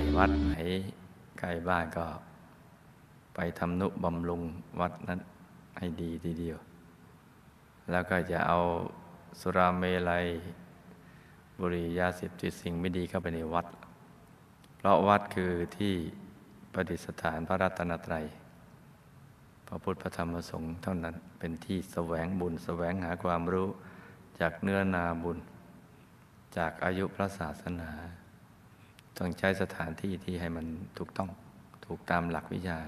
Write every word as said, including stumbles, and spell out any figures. ล้วัดไหนใกล้บ้านก็ไปทำนุบำรุงวัดนั้นให้ดีทีเดียวแล้วก็จะเอาสุราเมลัยบุหรี่ยาเสพติดสิ่งไม่ดีเข้าไปในวัดเพราะวัดคือที่ประดิษฐานพระรัตนตรัยพระพุทธพระธรรมพระสงฆ์เท่านั้นเป็นที่แสวงบุญแสวงหาความรู้จากเนื้อนาบุญจากอายุพระศาสนาต้องใช้สถานที่ที่ให้มันถูกต้องถูกตามหลักวิชา